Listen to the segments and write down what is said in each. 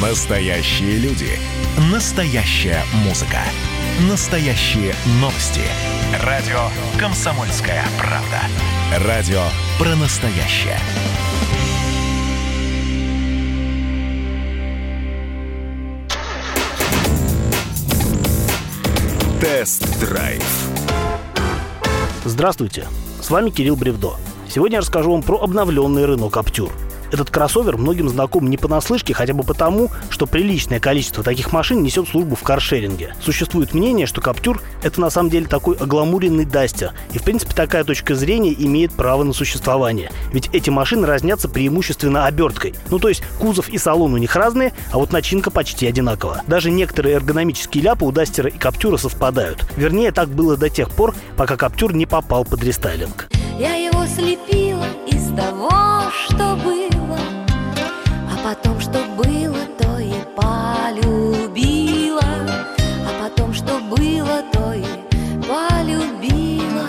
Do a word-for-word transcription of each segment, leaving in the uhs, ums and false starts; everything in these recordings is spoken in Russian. Настоящие люди. Настоящая музыка. Настоящие новости. Радио «Комсомольская правда». Радио про настоящее. Тест-драйв. Здравствуйте, с вами Кирилл Бревдо. Сегодня я расскажу вам про обновленный Renault Kaptur. Этот кроссовер многим знаком не понаслышке, хотя бы потому, что приличное количество таких машин несет службу в каршеринге. Существует мнение, что Каптюр — это на самом деле такой огламуренный Дастер. И, в принципе, такая точка зрения имеет право на существование. Ведь эти машины разнятся преимущественно оберткой. Ну, то есть кузов и салон у них разные, а вот начинка почти одинакова. Даже некоторые эргономические ляпы у Дастера и Каптюра совпадают. Вернее, так было до тех пор, пока Каптюр не попал под рестайлинг. Я его слепила из того, что было, а потом, что было, то и полюбила, а потом, что было, то и полюбила.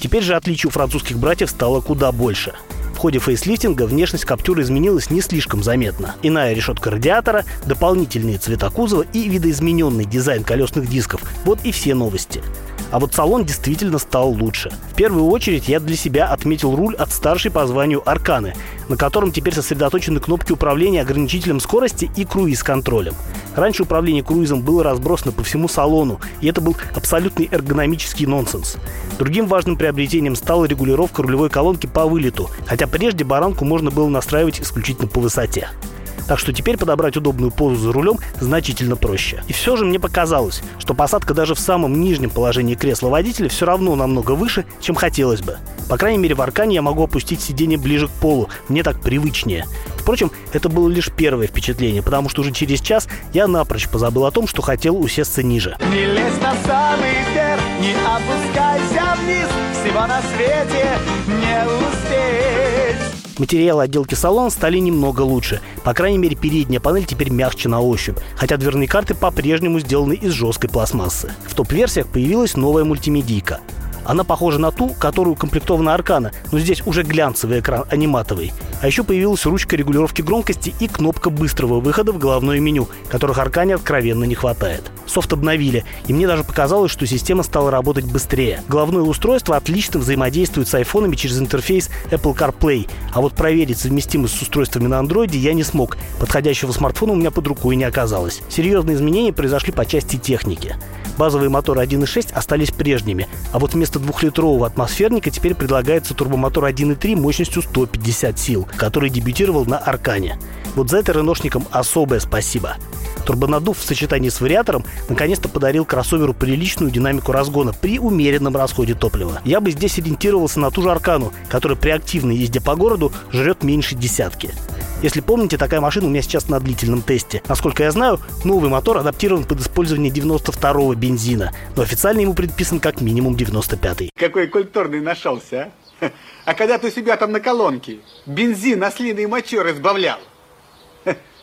Теперь же отличий у французских братьев стало куда больше. В ходе фейслифтинга внешность Каптюра изменилась не слишком заметно. Иная решетка радиатора, дополнительные цвета кузова и видоизмененный дизайн колесных дисков. Вот и все новости. А вот салон действительно стал лучше. В первую очередь я для себя отметил руль от старшей по званию «Арканы», на котором теперь сосредоточены кнопки управления ограничителем скорости и круиз-контролем. Раньше управление круизом было разбросано по всему салону, и это был абсолютный эргономический нонсенс. Другим важным приобретением стала регулировка рулевой колонки по вылету, хотя прежде баранку можно было настраивать исключительно по высоте. Так что теперь подобрать удобную позу за рулем значительно проще. И все же мне показалось, что посадка даже в самом нижнем положении кресла водителя все равно намного выше, чем хотелось бы. По крайней мере, в Аркане я могу опустить сиденье ближе к полу, мне так привычнее. Впрочем, это было лишь первое впечатление, потому что уже через час я напрочь позабыл о том, что хотел усесться ниже. Не лезь на самый верх, не опускайся вниз, всего на свете не успеть. Материалы отделки салона стали немного лучше. По крайней мере, передняя панель теперь мягче на ощупь, хотя дверные карты по-прежнему сделаны из жесткой пластмассы. В топ-версиях появилась новая мультимедийка. Она похожа на ту, которую укомплектована Аркана, но здесь уже глянцевый экран, а не матовый. А еще появилась ручка регулировки громкости и кнопка быстрого выхода в головное меню, которых Аркане откровенно не хватает. Софт обновили, и мне даже показалось, что система стала работать быстрее. Головное устройство отлично взаимодействует с айфонами через интерфейс Apple CarPlay, а вот проверить совместимость с устройствами на Android я не смог. Подходящего смартфона у меня под рукой не оказалось. Серьезные изменения произошли по части техники. Базовые моторы один и шесть остались прежними, а вот вместо двухлитрового атмосферника теперь предлагается турбомотор один и три мощностью сто пятьдесят сил, который дебютировал на Аркане. Вот за это реношникам особое спасибо. Турбонаддув в сочетании с вариатором наконец-то подарил кроссоверу приличную динамику разгона при умеренном расходе топлива. Я бы здесь ориентировался на ту же Аркану, которая при активной езде по городу жрет меньше десятки. Если помните, такая машина у меня сейчас на длительном тесте. Насколько я знаю, новый мотор адаптирован под использование девяносто второго бензина, но официально ему предписан как минимум девяносто пятый. Какой культурный нашелся, а? А когда ты у себя там на колонке бензин, ослиной мочой разбавлял,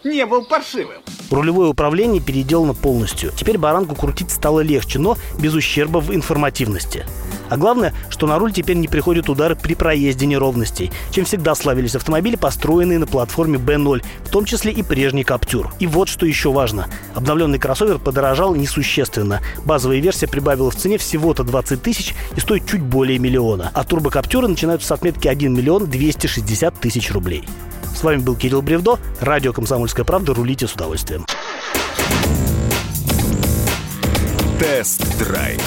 не был паршивым. Рулевое управление переделано полностью. Теперь баранку крутить стало легче, но без ущерба в информативности. А главное, что на руль теперь не приходят удары при проезде неровностей, чем всегда славились автомобили, построенные на платформе бэ ноль, в том числе и прежний Каптюр. И вот что еще важно. Обновленный кроссовер подорожал несущественно. Базовая версия прибавила в цене всего-то двадцать тысяч и стоит чуть более миллиона. А турбокаптеры начинаются с отметки один миллион двести шестьдесят тысяч рублей. С вами был Кирилл Бревдо. Радио «Комсомольская правда». Рулите с удовольствием. Тест-драйв.